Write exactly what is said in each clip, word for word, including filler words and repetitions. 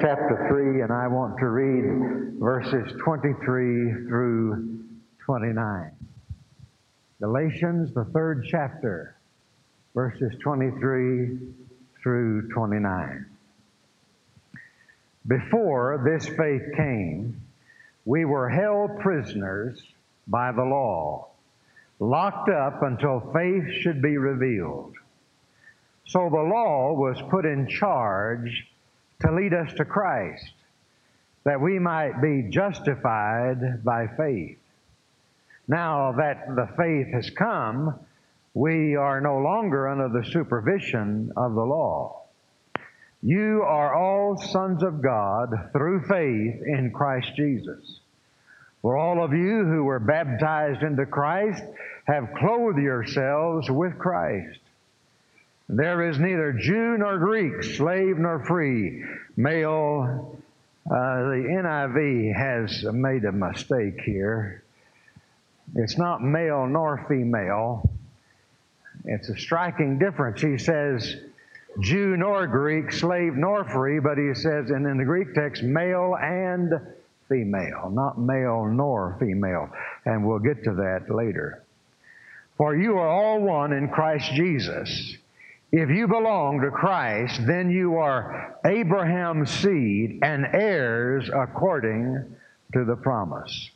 chapter three, and I want to read verses twenty-three through twenty-nine. Galatians, the third chapter, verses twenty-three through twenty-nine. Before this faith came, we were held prisoners by the law, locked up until faith should be revealed. So the law was put in charge to lead us to Christ, that we might be justified by faith. Now that the faith has come, we are no longer under the supervision of the law. You are all sons of God through faith in Christ Jesus. For all of you who were baptized into Christ have clothed yourselves with Christ. There is neither Jew nor Greek, slave nor free, male. Uh, the N I V has made a mistake here. It's not male nor female. It's a striking difference. He says Jew nor Greek, slave nor free, but he says, and in the Greek text, male and female, not male nor female. And we'll get to that later. For you are all one in Christ Jesus. If you belong to Christ, then you are Abraham's seed and heirs according to the promise.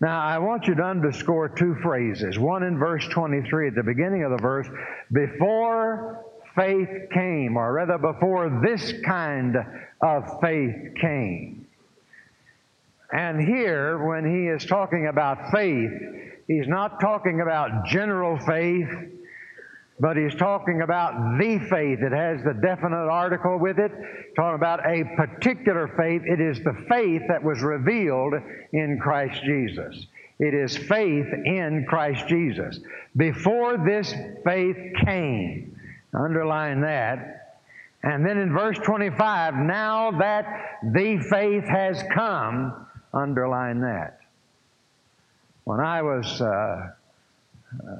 Now, I want you to underscore two phrases. One in verse twenty-three, at the beginning of the verse, before faith came, or rather before this kind of faith came. And here, when he is talking about faith, he's not talking about general faith, but he's talking about the faith. It has the definite article with it, talking about a particular faith. It is the faith that was revealed in Christ Jesus. It is faith in Christ Jesus. Before this faith came. Underline that. And then in verse twenty-five, now that the faith has come, underline that. When I was... Uh, uh,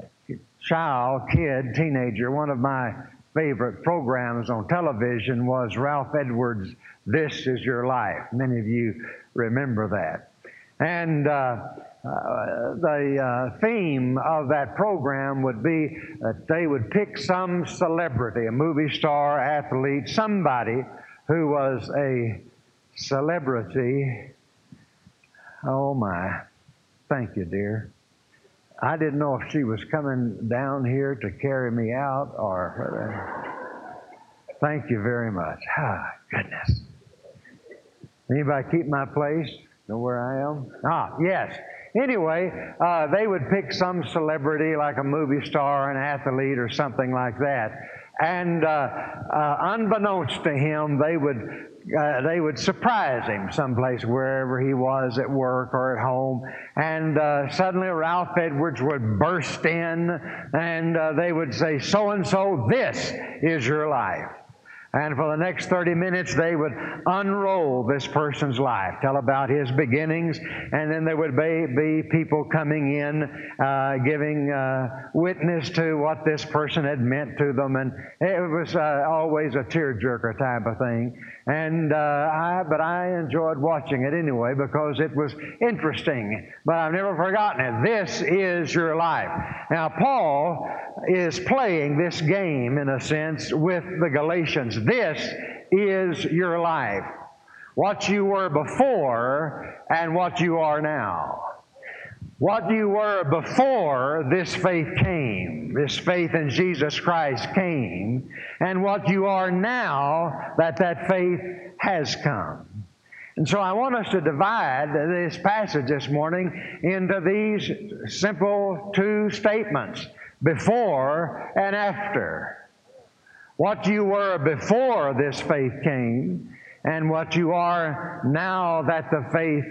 child, kid, teenager, one of my favorite programs on television was Ralph Edwards' This Is Your Life. Many of you remember that. And uh, uh, the uh, theme of that program would be that they would pick some celebrity, a movie star, athlete, somebody who was a celebrity. Oh, my. Thank you, dear. I didn't know if she was coming down here to carry me out or whatever. Thank you very much. Ah, goodness. Anybody keep my place? Know where I am? Ah, yes. Anyway, uh, they would pick some celebrity like a movie star, an athlete, or something like that. And uh, uh, unbeknownst to him, they would... Uh, they would surprise him someplace, wherever he was, at work or at home. And uh, suddenly Ralph Edwards would burst in, and uh, they would say, so-and-so, this is your life. And for the next thirty minutes, they would unroll this person's life, tell about his beginnings, and then there would be, be people coming in, uh, giving uh, witness to what this person had meant to them. And it was uh, always a tearjerker type of thing. And uh, I, but I enjoyed watching it anyway because it was interesting. But I've never forgotten it. This is your life. Now, Paul is playing this game, in a sense, with the Galatians. This is your life, what you were before and what you are now. What you were before this faith came, this faith in Jesus Christ came, and what you are now that that faith has come. And so I want us to divide this passage this morning into these simple two statements, before and after. What you were before this faith came, and what you are now that the faith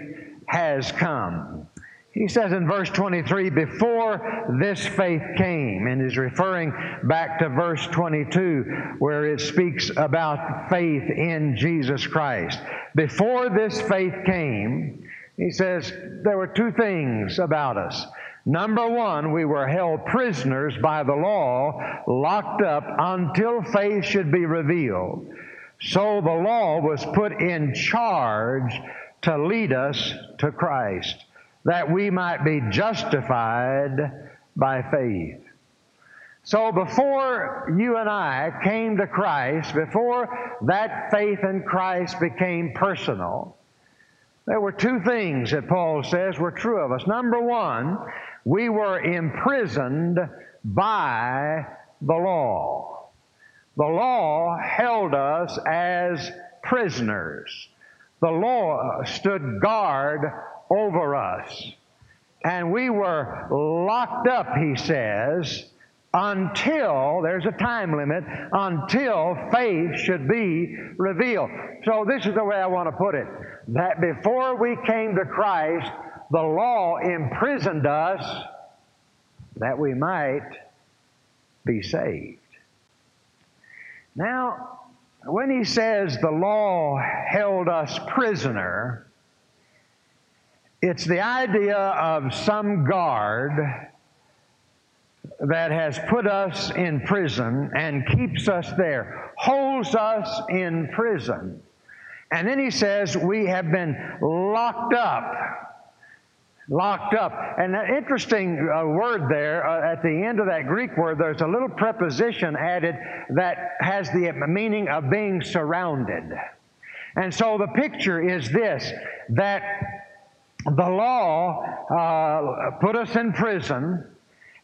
has come. He says in verse twenty-three, before this faith came, and is referring back to verse twenty-two, where it speaks about faith in Jesus Christ. Before this faith came, he says, there were two things about us. Number one, we were held prisoners by the law, locked up until faith should be revealed. So the law was put in charge to lead us to Christ, that we might be justified by faith. So before you and I came to Christ, before that faith in Christ became personal, there were two things that Paul says were true of us. Number one, we were imprisoned by the law. The law held us as prisoners. The law stood guard over us. And we were locked up, he says, until, there's a time limit, until faith should be revealed. So this is the way I want to put it, that before we came to Christ, the law imprisoned us that we might be saved. Now, when he says the law held us prisoner, it's the idea of some guard that has put us in prison and keeps us there, holds us in prison. And then he says we have been locked up, locked up. And an interesting uh, word there, uh, at the end of that Greek word, there's a little preposition added that has the meaning of being surrounded. And so the picture is this, that the law uh, put us in prison,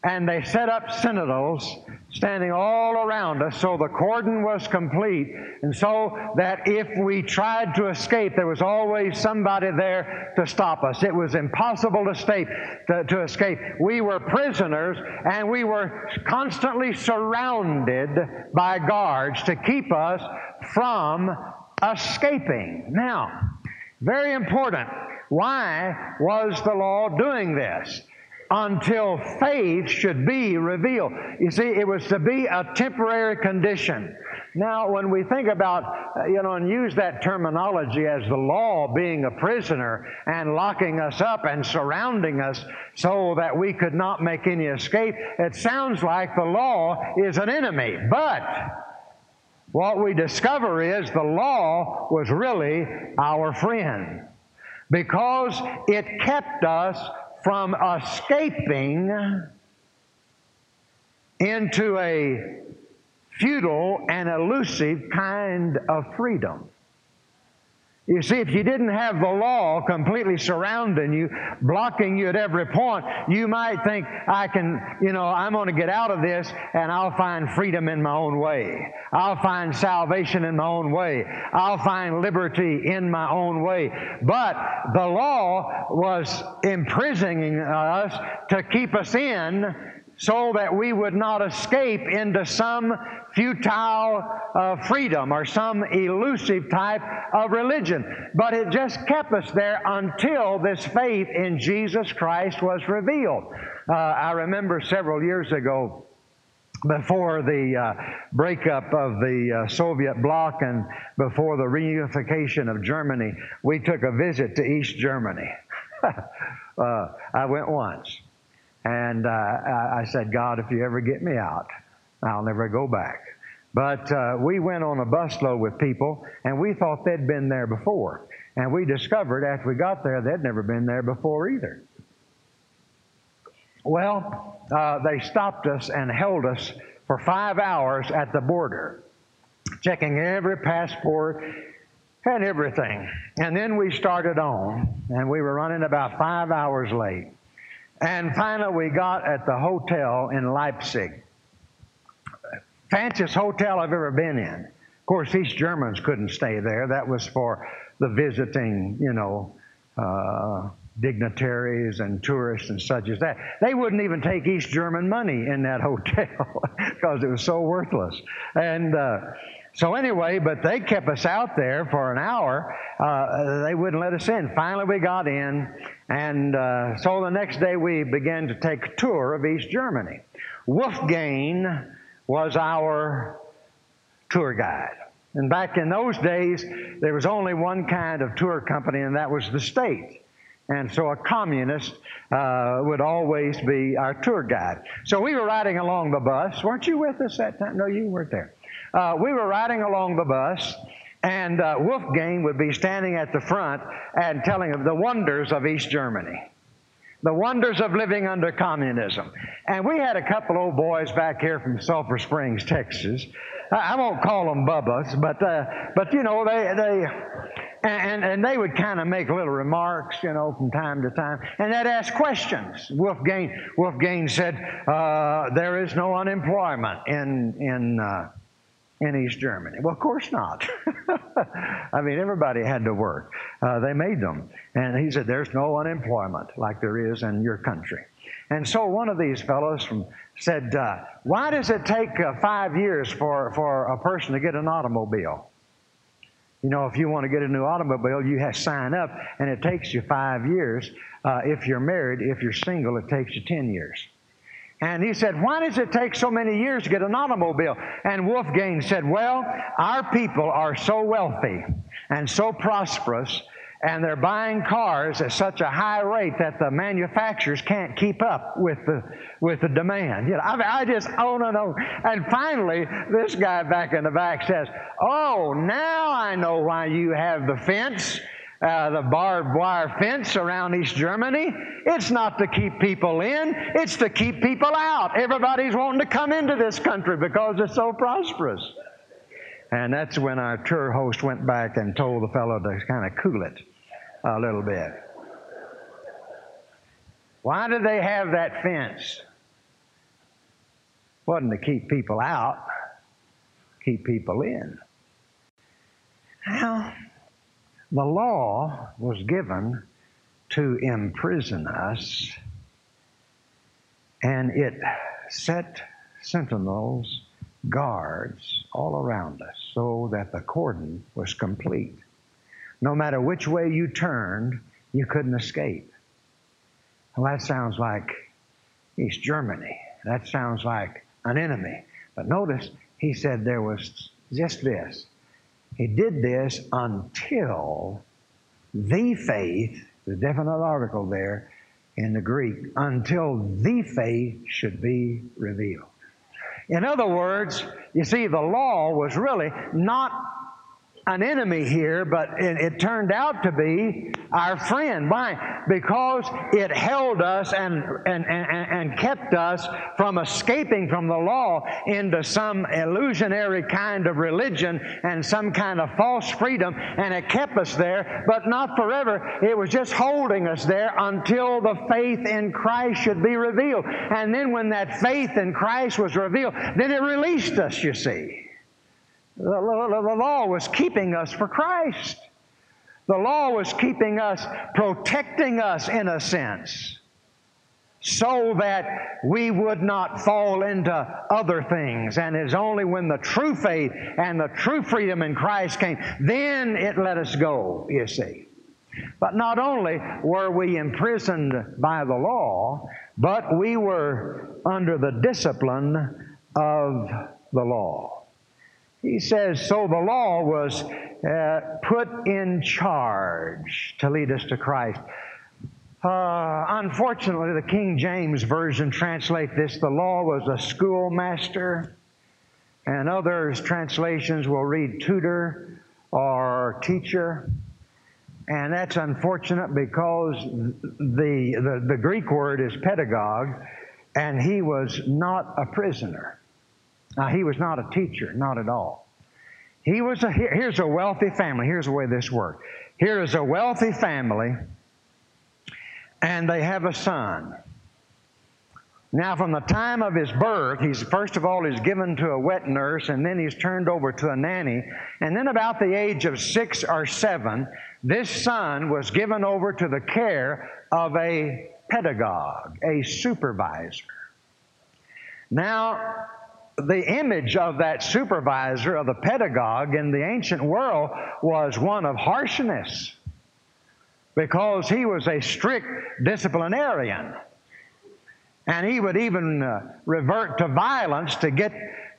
and they set up sentinels standing all around us, so the cordon was complete, and so that if we tried to escape, there was always somebody there to stop us. It was impossible to escape. To, to escape. We were prisoners, and we were constantly surrounded by guards to keep us from escaping. Now, very important, why was the law doing this? Until faith should be revealed. You see, it was to be a temporary condition. Now, when we think about, you know, and use that terminology as the law being a prisoner and locking us up and surrounding us so that we could not make any escape, it sounds like the law is an enemy. But what we discover is the law was really our friend, because it kept us from escaping into a futile and elusive kind of freedom. You see, if you didn't have the law completely surrounding you, blocking you at every point, you might think, I can, you know, I'm going to get out of this and I'll find freedom in my own way. I'll find salvation in my own way. I'll find liberty in my own way. But the law was imprisoning us to keep us in so that we would not escape into some futile uh, freedom or some elusive type of religion. But it just kept us there until this faith in Jesus Christ was revealed. Uh, I remember several years ago, before the uh, breakup of the uh, Soviet bloc and before the reunification of Germany, we took a visit to East Germany. uh, I went once. And uh, I said, God, if you ever get me out, I'll never go back. But uh, we went on a busload with people, and we thought they'd been there before. And we discovered after we got there, they'd never been there before either. Well, uh, they stopped us and held us for five hours at the border, checking every passport and everything. And then we started on, and we were running about five hours late. And finally, we got at the hotel in Leipzig. Fanciest hotel I've ever been in. Of course, East Germans couldn't stay there. That was for the visiting, you know, uh, dignitaries and tourists and such as that. They wouldn't even take East German money in that hotel because it was so worthless. And uh, so anyway, but they kept us out there for an hour. Uh, they wouldn't let us in. Finally, we got in. And uh, so the next day, we began to take a tour of East Germany. Wolfgang was our tour guide. And back in those days, there was only one kind of tour company, and that was the state. And so a communist uh, would always be our tour guide. So we were riding along the bus. Weren't you with us that time? No, you weren't there. Uh, we were riding along the bus, And uh, Wolfgang would be standing at the front and telling them the wonders of East Germany, the wonders of living under communism. And we had a couple old boys back here from Sulphur Springs, Texas. I, I won't call them Bubbas, but, uh, but you know, they... they And, and they would kind of make little remarks, you know, from time to time. And they'd ask questions. Wolfgang, Wolfgang said, uh, there is no unemployment in in uh, in East Germany. Well, of course not. I mean, everybody had to work. Uh, they made them. And he said, there's no unemployment like there is in your country. And so one of these fellows from, said, uh, why does it take uh, five years for, for a person to get an automobile? You know, if you want to get a new automobile, you have to sign up, and it takes you five years. Uh, if you're married, if you're single, it takes you ten years. And he said, why does it take so many years to get an automobile? And Wolfgang said, well, our people are so wealthy and so prosperous, and they're buying cars at such a high rate that the manufacturers can't keep up with the with the demand. You know, I, I just own and own. And finally, this guy back in the back says, "Oh, now I know why you have the fence, uh, the barbed wire fence around East Germany. It's not to keep people in; it's to keep people out. Everybody's wanting to come into this country because it's so prosperous." And that's when our tour host went back and told the fellow to kind of cool it a little bit. Why do they have that fence? Wasn't to keep people out, keep people in. Now, the law was given to imprison us, and it set sentinels, guards all around us, so that the cordon was complete. No matter which way you turned, you couldn't escape. Well, that sounds like East Germany. That sounds like an enemy. But notice, he said there was just this. He did this until the faith, the definite article there in the Greek, until the faith should be revealed. In other words, you see, the law was really not an enemy here, but it, it turned out to be our friend. Why? Because it held us and, and, and, and kept us from escaping from the law into some illusionary kind of religion and some kind of false freedom, and it kept us there, but not forever. It was just holding us there until the faith in Christ should be revealed. And then when that faith in Christ was revealed, then it released us, you see. The law was keeping us for Christ. The law was keeping us, protecting us in a sense, so that we would not fall into other things. And it's only when the true faith and the true freedom in Christ came, then it let us go, you see. But not only were we imprisoned by the law, but we were under the discipline of the law. He says, so the law was uh, put in charge to lead us to Christ. Uh, unfortunately, the King James Version translates this, the law was a schoolmaster, and others' translations will read tutor or teacher. And that's unfortunate because the, the, the Greek word is pedagogue, and he was not a prisoner. Now, he was not a teacher, not at all. He was a, here, here's a wealthy family. Here's the way this worked. Here is a wealthy family, and they have a son. Now, from the time of his birth, he's first of all, he's given to a wet nurse, and then he's turned over to a nanny. And then about the age of six or seven, this son was given over to the care of a pedagogue, a supervisor. Now, the image of that supervisor, of the pedagogue in the ancient world, was one of harshness, because he was a strict disciplinarian. And he would even uh, revert to violence to get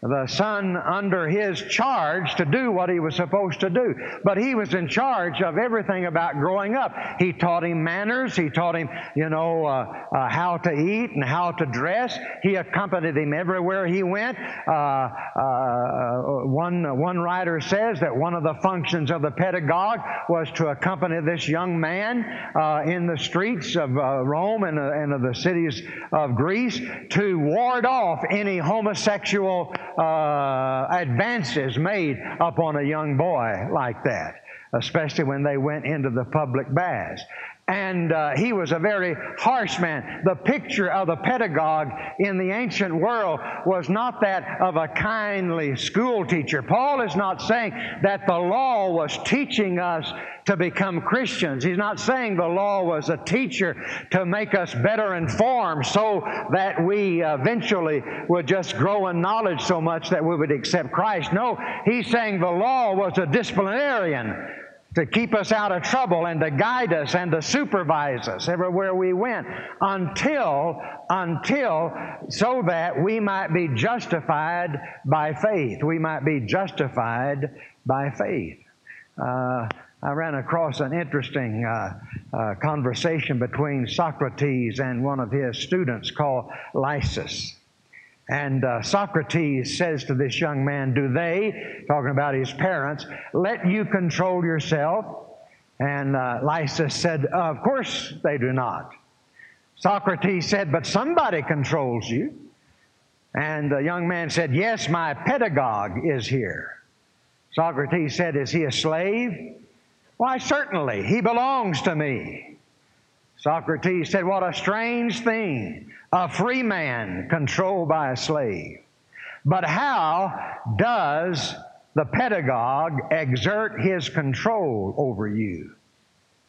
the son under his charge to do what he was supposed to do. But he was in charge of everything about growing up. He taught him manners. He taught him, you know, uh, uh, how to eat and how to dress. He accompanied him everywhere he went. Uh, uh, one, one writer says that one of the functions of the pedagogue was to accompany this young man uh, in the streets of uh, Rome and, uh, and of the cities of Greece to ward off any homosexual Uh, advances made upon a young boy like that, especially when they went into the public baths. And uh, he was a very harsh man. The picture of the pedagogue in the ancient world was not that of a kindly school teacher. Paul is not saying that the law was teaching us to become Christians. He's not saying the law was a teacher to make us better informed so that we eventually would just grow in knowledge so much that we would accept Christ. No, he's saying the law was a disciplinarian to keep us out of trouble and to guide us and to supervise us everywhere we went until, until, so that we might be justified by faith. We might be justified by faith. Uh, I ran across an interesting uh, uh, conversation between Socrates and one of his students called Lysis. And uh, Socrates says to this young man, do they, talking about his parents, let you control yourself? And uh, Lysis said, of course they do not. Socrates said, but somebody controls you. And the young man said, yes, my pedagogue is here. Socrates said, is he a slave? Why, certainly, he belongs to me. Socrates said, what a strange thing, a free man controlled by a slave. But how does the pedagogue exert his control over you?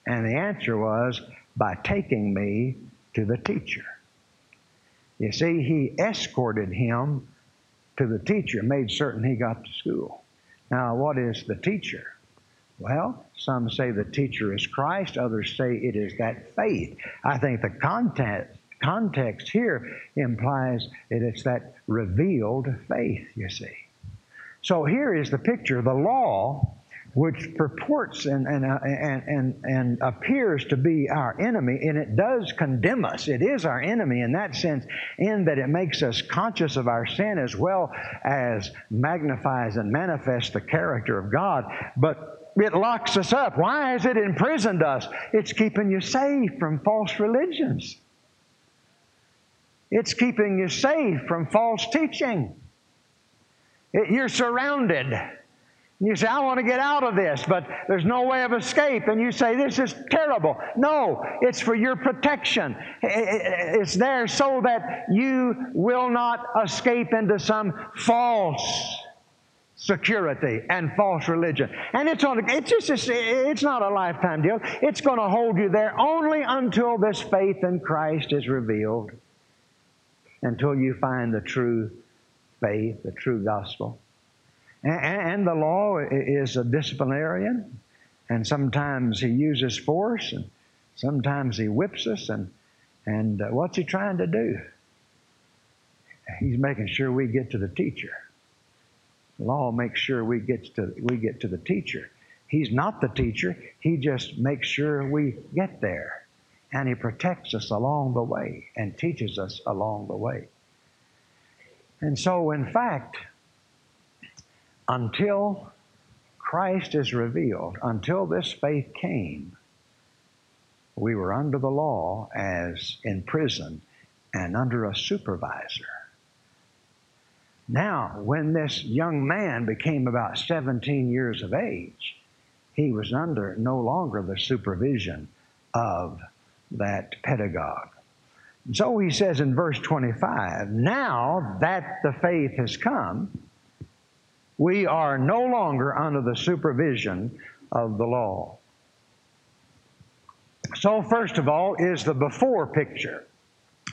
And the answer was, by taking me to the teacher. You see, he escorted him to the teacher, made certain he got to school. Now, what is the teacher? Well, some say the teacher is Christ. Others say it is that faith. I think the content, context here implies that it's that revealed faith, you see. So here is the picture. The law, which purports and, and, and, and, and appears to be our enemy, and it does condemn us. It is our enemy in that sense, in that it makes us conscious of our sin as well as magnifies and manifests the character of God. But it locks us up. Why has it imprisoned us? It's keeping you safe from false religions. It's keeping you safe from false teaching. It, you're surrounded. And you say, I want to get out of this, but there's no way of escape. And you say, this is terrible. No, it's for your protection. It's there so that you will not escape into some false security and false religion. And it's on, it's just, it's not a lifetime deal. It's going to hold you there only until this faith in Christ is revealed, until you find the true faith, the true gospel. And, and the law is a disciplinarian, and sometimes he uses force, and sometimes he whips us, and and what's he trying to do? He's making sure we get to the teacher. Law makes sure we get to we get to the teacher. He's not the teacher. He just makes sure we get there. And he protects us along the way and teaches us along the way. And so, in fact, until Christ is revealed, until this faith came, we were under the law as in prison and under a supervisor. Now, when this young man became about seventeen years of age, he was under no longer the supervision of that pedagogue. And so he says in verse twenty-five, now that the faith has come, we are no longer under the supervision of the law. So first of all is the before picture.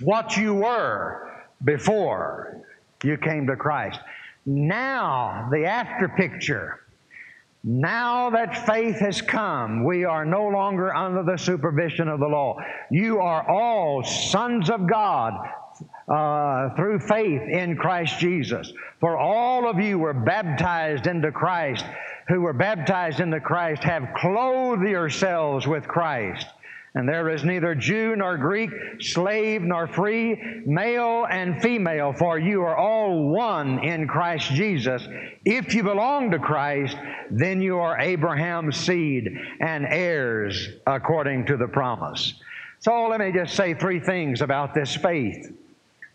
What you were before you came to Christ. Now, the after picture. Now that faith has come, we are no longer under the supervision of the law. You are all sons of God uh, through faith in Christ Jesus. For all of you were baptized into Christ, who were baptized into Christ, have clothed yourselves with Christ. And there is neither Jew nor Greek, slave nor free, male and female, for you are all one in Christ Jesus. If you belong to Christ, then you are Abraham's seed and heirs according to the promise. So let me just say three things about this faith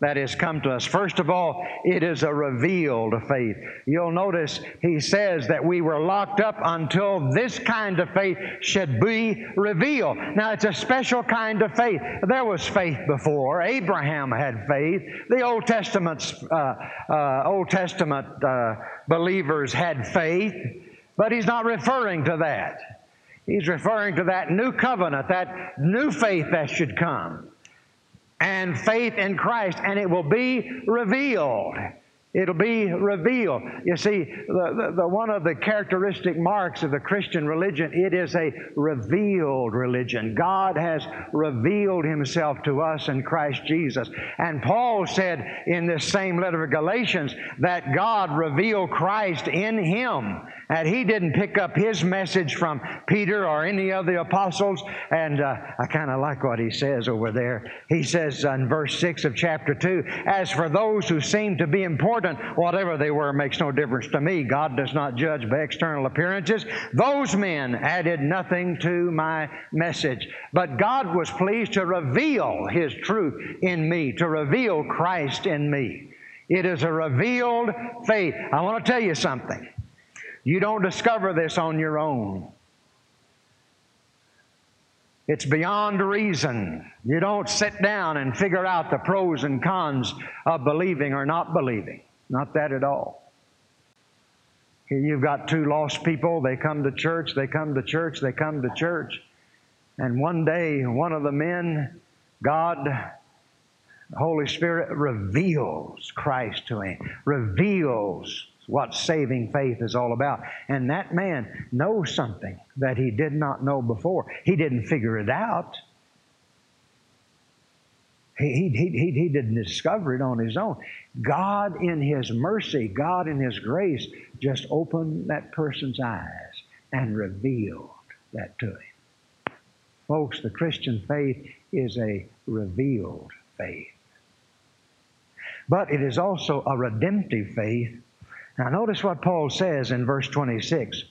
that has come to us. First of all, it is a revealed faith. You'll notice he says that we were locked up until this kind of faith should be revealed. Now, it's a special kind of faith. There was faith before. Abraham had faith. The Old Testament's, uh, uh, Old Testament uh, believers had faith, but he's not referring to that. He's referring to that new covenant, that new faith that should come. And faith in Christ, and it will be revealed. It'll be revealed. You see, the, the, the one of the characteristic marks of the Christian religion, it is a revealed religion. God has revealed Himself to us in Christ Jesus. And Paul said in this same letter of Galatians that God revealed Christ in Him, and He didn't pick up His message from Peter or any of the apostles. And uh, I kind of like what he says over there. He says in verse six of chapter two, "As for those who seem to be important, whatever they were makes no difference to me. God does not judge by external appearances. Those men added nothing to my message. But God was pleased to reveal His truth in me, to reveal Christ in me." It is a revealed faith. I want to tell you something. You don't discover this on your own. It's beyond reason. You don't sit down and figure out the pros and cons of believing or not believing. Not that at all. Here you've got two lost people. They come to church, they come to church, they come to church. And one day, one of the men, God, the Holy Spirit, reveals Christ to him, reveals what saving faith is all about. And that man knows something that he did not know before. He didn't figure it out. He, he, he, he didn't discover it on his own. God in His mercy, God in His grace, just opened that person's eyes and revealed that to him. Folks, the Christian faith is a revealed faith. But it is also a redemptive faith. Now, notice what Paul says in verse twenty-six.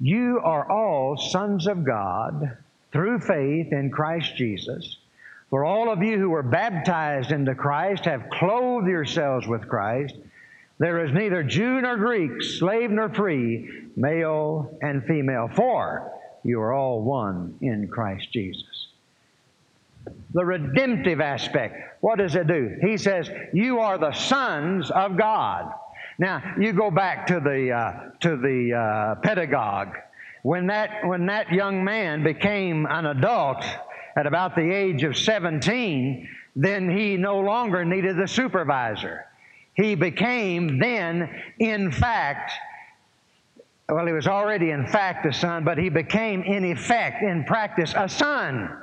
You are all sons of God through faith in Christ Jesus. For all of you who were baptized into Christ have clothed yourselves with Christ. There is neither Jew nor Greek, slave nor free, male and female, for you are all one in Christ Jesus. The redemptive aspect, what does it do? He says, you are the sons of God. Now, you go back to the uh, to the uh, pedagogue. When that, when that young man became an adult at about the age of seventeen, then he no longer needed a supervisor. He became then, in fact, well, he was already in fact a son, but he became in effect, in practice, a son,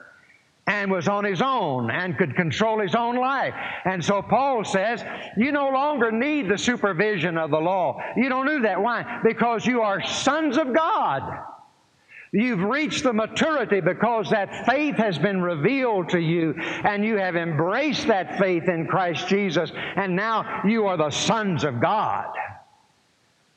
and was on his own and could control his own life. And so Paul says, you no longer need the supervision of the law. You don't do that. Why? Because you are sons of God. You've reached the maturity because that faith has been revealed to you, and you have embraced that faith in Christ Jesus, and now you are the sons of God.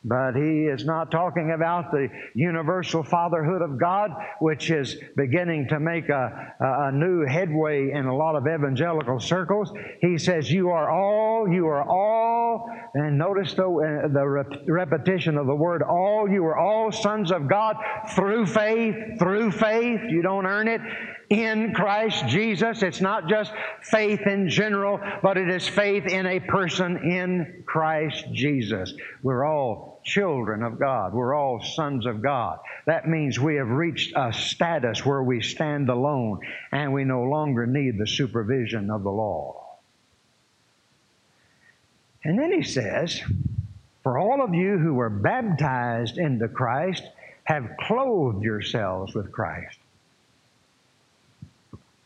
But he is not talking about the universal fatherhood of God, which is beginning to make a, a new headway in a lot of evangelical circles. He says, you are all, you are all, and notice the, uh, the rep- repetition of the word all, you are all sons of God through faith, through faith, you don't earn it, in Christ Jesus. It's not just faith in general, but it is faith in a person in Christ Jesus. We're all children of God. We're all sons of God. That means we have reached a status where we stand alone, and we no longer need the supervision of the law. And then he says, for all of you who were baptized into Christ have clothed yourselves with Christ.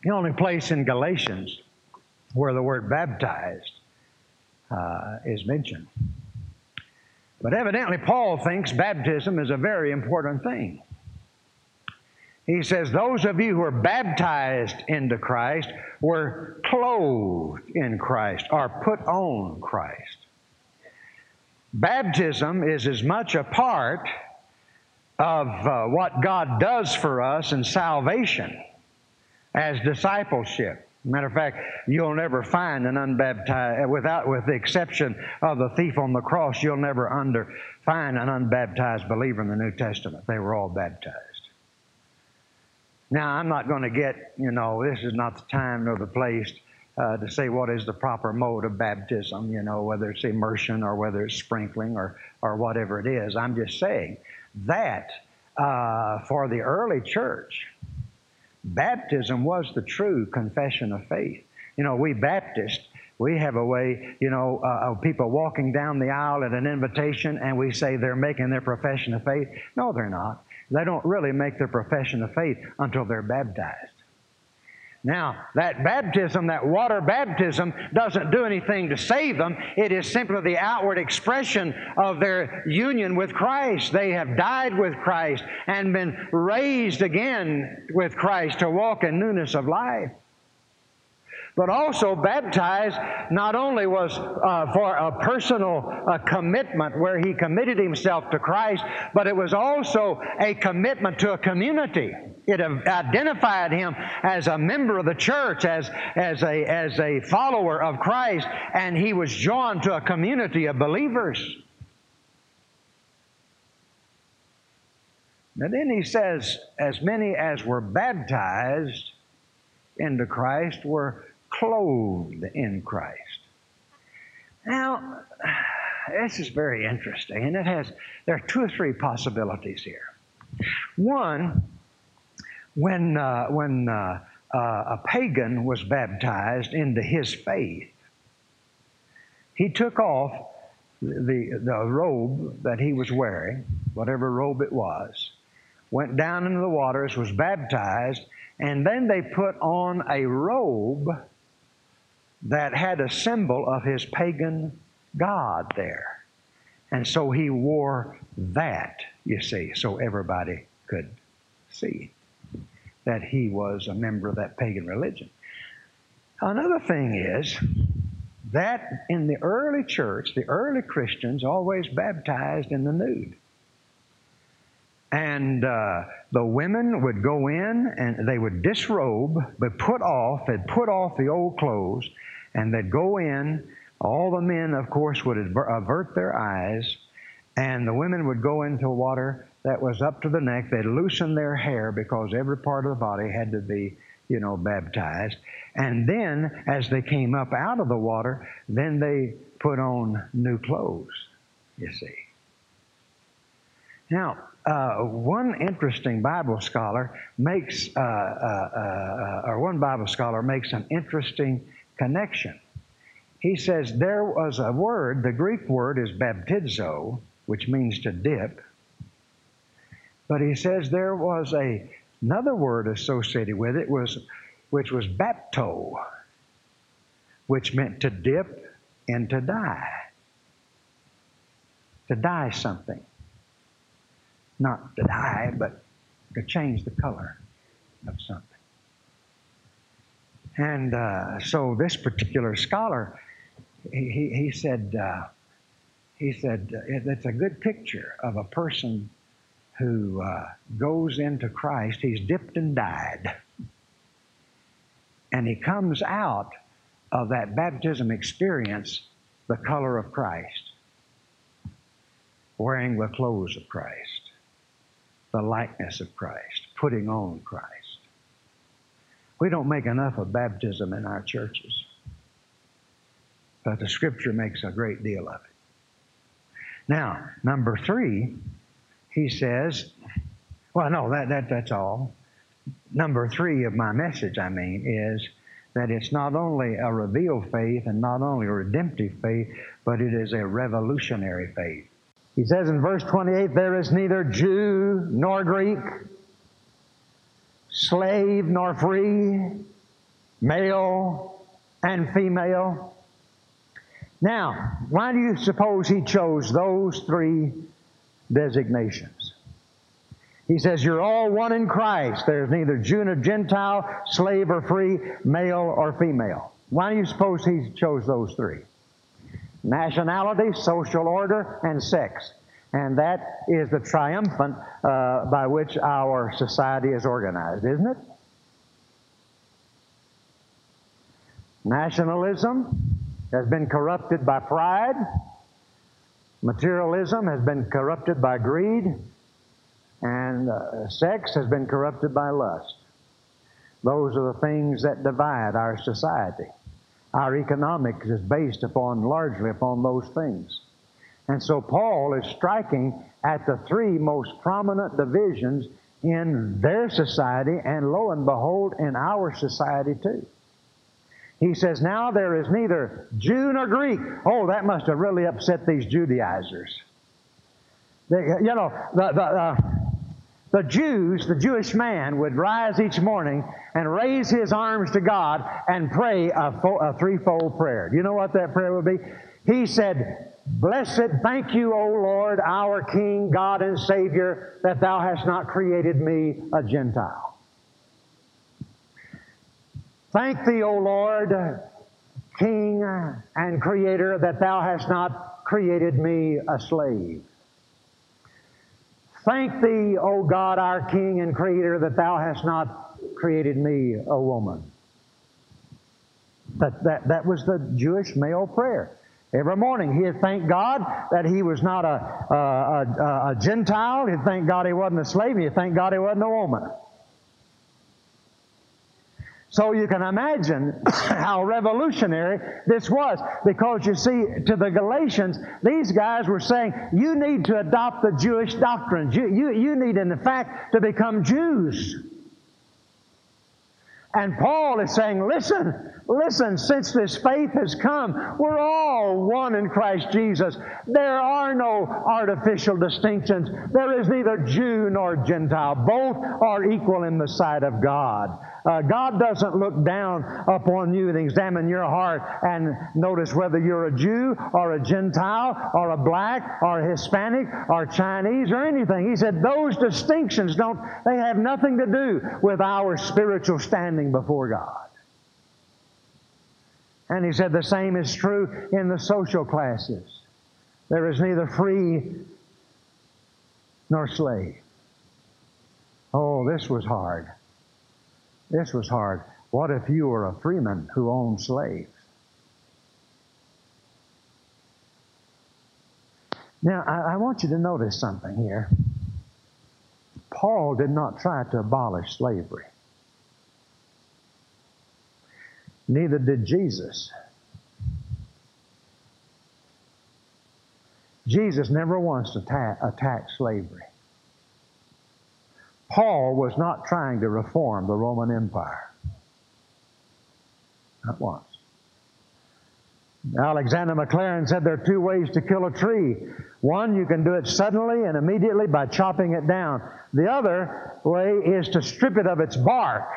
The only place in Galatians where the word baptized uh, is mentioned. But evidently, Paul thinks baptism is a very important thing. He says, those of you who are baptized into Christ were clothed in Christ, or put on Christ. Baptism is as much a part of uh, what God does for us in salvation as discipleship. Matter of fact, you'll never find an unbaptized, without, with the exception of the thief on the cross, you'll never under find an unbaptized believer in the New Testament. They were all baptized. Now, I'm not going to get, you know, this is not the time nor the place uh, to say what is the proper mode of baptism, you know, whether it's immersion or whether it's sprinkling or, or whatever it is. I'm just saying that uh, for the early church, baptism was the true confession of faith. You know, we Baptists, we have a way, you know, uh, of people walking down the aisle at an invitation and we say they're making their profession of faith. No, they're not. They don't really make their profession of faith until they're baptized. Now, that baptism, that water baptism, doesn't do anything to save them. It is simply the outward expression of their union with Christ. They have died with Christ and been raised again with Christ to walk in newness of life. But also baptized not only was uh, for a personal uh, commitment where he committed himself to Christ, but it was also a commitment to a community. It identified him as a member of the church, as, as, a, as a follower of Christ, and he was joined to a community of believers. Now then he says, as many as were baptized into Christ were clothed in Christ. Now, this is very interesting, and it has, there are two or three possibilities here. One, when, uh, when uh, uh, a pagan was baptized into his faith, he took off the, the robe that he was wearing, whatever robe it was, went down into the waters, was baptized, and then they put on a robe that had a symbol of his pagan god there. And so he wore that, you see, so everybody could see that he was a member of that pagan religion. Another thing is that in the early church, the early Christians always baptized in the nude. And uh, the women would go in and they would disrobe, but put off, they'd put off the old clothes, and they'd go in. All the men, of course, would avert their eyes, and the women would go into water that was up to the neck. They'd loosen their hair because every part of the body had to be, you know, baptized. And then, as they came up out of the water, then they put on new clothes, you see. Now, uh, one interesting Bible scholar makes, uh, uh, uh, or one Bible scholar makes an interesting connection. He says there was a word, the Greek word is baptizo, which means to dip. But he says there was a, another word associated with it, was, which was bapto, which meant to dip and to dye. To dye something. Not to dye, but to change the color of something. And uh, so this particular scholar, he, he, he said, uh, he said uh, it's a good picture of a person who uh, goes into Christ. He's dipped and dyed. And he comes out of that baptism experience the color of Christ, wearing the clothes of Christ, the likeness of Christ, putting on Christ. We don't make enough of baptism in our churches, but the Scripture makes a great deal of it. Now, number three, he says, well, no, that, that that's all. Number three of my message, I mean, is that it's not only a revealed faith and not only a redemptive faith, but it is a revolutionary faith. He says in verse twenty-eight, there is neither Jew nor Greek, slave nor free, male and female, Now, why do you suppose he chose those three designations? He says, you're all one in Christ. There's neither Jew nor Gentile, slave or free, male or female. Why do you suppose he chose those three? Nationality, social order, and sex. And that is the triumphant uh, by which our society is organized, isn't it? Nationalism has been corrupted by pride. Materialism has been corrupted by greed. And uh, sex has been corrupted by lust. Those are the things that divide our society. Our economics is based upon, largely upon those things. And so Paul is striking at the three most prominent divisions in their society, and lo and behold, in our society too. He says, now there is neither Jew nor Greek. Oh, that must have really upset these Judaizers. They, you know, the, the, uh, the Jews, the Jewish man, would rise each morning and raise his arms to God and pray a, fo- a threefold prayer. Do you know what that prayer would be? He said, blessed, thank you, O Lord, our King, God and Savior, that thou hast not created me a Gentile. Thank thee, O Lord, King and Creator, that thou hast not created me a slave. Thank thee, O God, our King and Creator, that thou hast not created me a woman. That, that, that was the Jewish male prayer. Every morning he'd thank God that he was not a, a, a, a Gentile. He'd thank God he wasn't a slave. He'd thank God he wasn't a woman. So you can imagine how revolutionary this was. Because you see, to the Galatians, these guys were saying, you need to adopt the Jewish doctrines. You, you, you need, in fact, to become Jews. And Paul is saying, listen, listen, since this faith has come, we're all one in Christ Jesus. There are no artificial distinctions. There is neither Jew nor Gentile. Both are equal in the sight of God. Uh, God doesn't look down upon you and examine your heart and notice whether you're a Jew or a Gentile or a black or a Hispanic or Chinese or anything. He said those distinctions don't, they have nothing to do with our spiritual standing before God. And he said the same is true in the social classes. There is neither free nor slave. Oh, this was hard. This was hard. What if you were a freeman who owned slaves? Now, I, I want you to notice something here. Paul did not try to abolish slavery. Neither did Jesus. Jesus never once atta- attacked slavery. Paul was not trying to reform the Roman Empire. Not once. Alexander McLaren said there are two ways to kill a tree. One, you can do it suddenly and immediately by chopping it down. The other way is to strip it of its bark,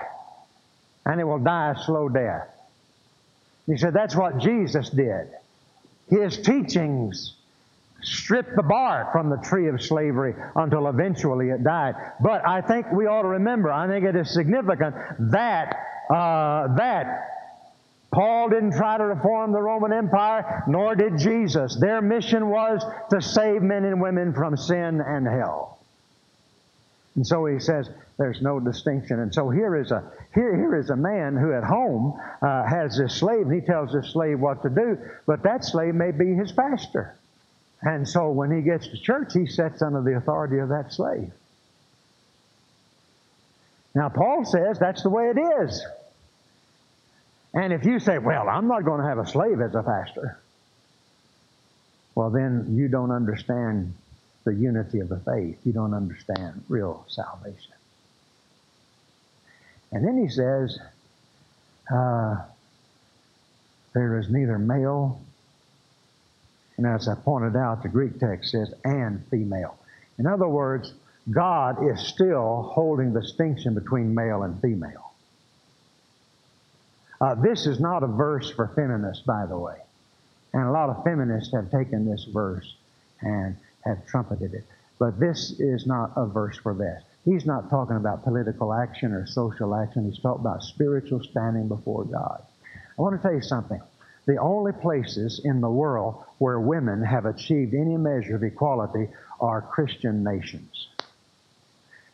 and it will die a slow death. He said that's what Jesus did. His teachings stripped the bark from the tree of slavery until eventually it died. But I think we ought to remember, I think it is significant that, uh, that Paul didn't try to reform the Roman Empire, nor did Jesus. Their mission was to save men and women from sin and hell. And so he says there's no distinction. And so here is a here here is a man who at home uh, has this slave, and he tells this slave what to do, but that slave may be his pastor. And so when he gets to church, he sits under the authority of that slave. Now, Paul says that's the way it is. And if you say, well, I'm not going to have a slave as a pastor, well, then you don't understand the unity of the faith. You don't understand real salvation. And then he says, uh, there is neither male. And as I pointed out, the Greek text says, and female. In other words, God is still holding the distinction between male and female. Uh, this is not a verse for feminists, by the way. And a lot of feminists have taken this verse and have trumpeted it. But this is not a verse for that. He's not talking about political action or social action. He's talking about spiritual standing before God. I want to tell you something. The only places in the world where women have achieved any measure of equality are Christian nations.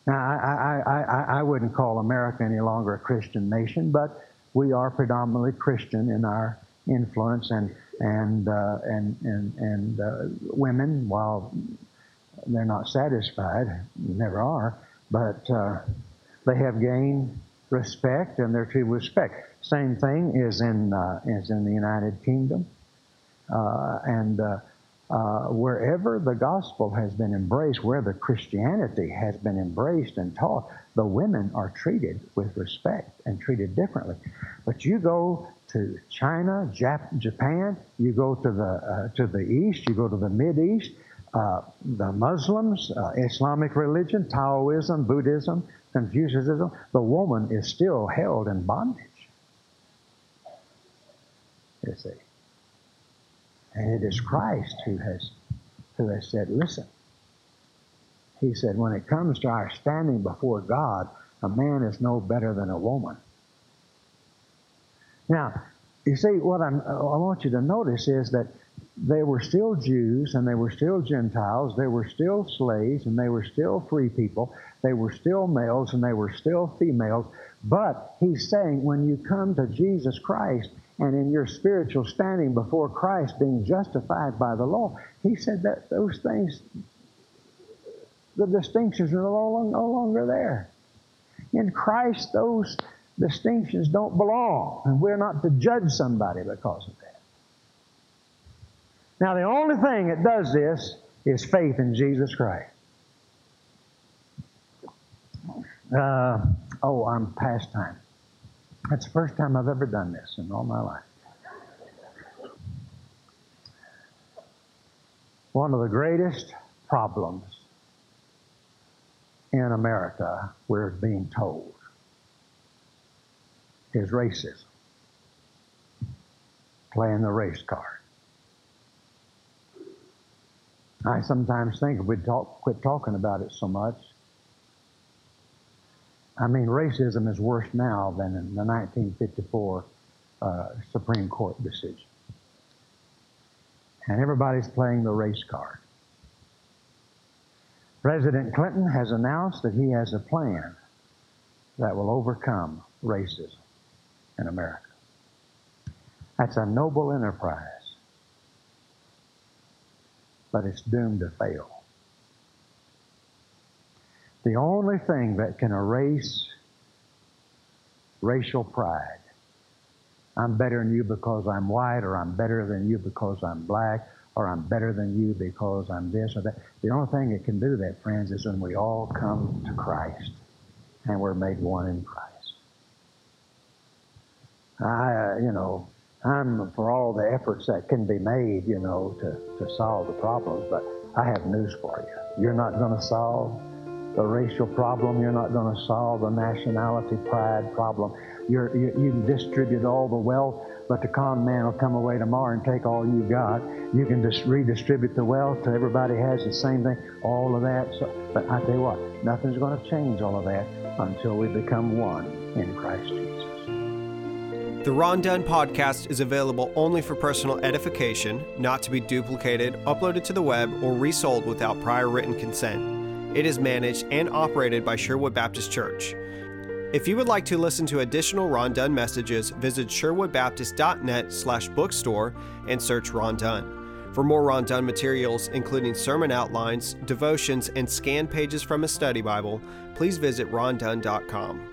Now, I, I, I, I wouldn't call America any longer a Christian nation, but we are predominantly Christian in our influence, and and uh, and and and uh, women, while they're not satisfied, never are, but uh, they have gained respect, and they're treated with respect. Same thing is in uh, is in the United Kingdom, uh, and uh, uh, wherever the gospel has been embraced, where the Christianity has been embraced and taught, the women are treated with respect and treated differently. But you go to China, Jap- Japan, you go to the uh, to the East, you go to the Mideast, uh, the Muslims, uh, Islamic religion, Taoism, Buddhism, Confucianism, the woman is still held in bondage. You see, and it is Christ who has who has said, "Listen." He said, "When it comes to our standing before God, a man is no better than a woman." Now, you see, what I'm, I want you to notice is that they were still Jews, and they were still Gentiles, they were still slaves, and they were still free people, they were still males, and they were still females, but he's saying when you come to Jesus Christ, and in your spiritual standing before Christ, being justified by the law, he said that those things, the distinctions are no longer there. In Christ, those distinctions don't belong, and we're not to judge somebody because of that. Now, the only thing that does this is faith in Jesus Christ. Uh, oh, I'm past time. That's the first time I've ever done this in all my life. One of the greatest problems in America, we're being told, is racism. Playing the race card. I sometimes think if we'd talk, quit talking about it so much. I mean, racism is worse now than in the nineteen fifty-four uh, Supreme Court decision. And everybody's playing the race card. President Clinton has announced that he has a plan that will overcome racism in America. That's a noble enterprise, but it's doomed to fail. The only thing that can erase racial pride, I'm better than you because I'm white, or I'm better than you because I'm black, or I'm better than you because I'm this or that. The only thing that can do that, friends, is when we all come to Christ and we're made one in Christ. I, uh, you know, I'm for all the efforts that can be made, you know, to, to solve the problems, but I have news for you. You're not going to solve the racial problem. You're not going to solve the nationality pride problem. You're, you, you can distribute all the wealth, but the con man will come away tomorrow and take all you got. You can just redistribute the wealth to everybody has the same thing, all of that. So, but I tell you what, nothing's going to change all of that until we become one in Christ Jesus. The Ron Dunn Podcast is available only for personal edification, not to be duplicated, uploaded to the web, or resold without prior written consent. It is managed and operated by Sherwood Baptist Church. If you would like to listen to additional Ron Dunn messages, visit sherwoodbaptist.net slash bookstore and search Ron Dunn. For more Ron Dunn materials, including sermon outlines, devotions, and scanned pages from a study Bible, please visit ron dunn dot com.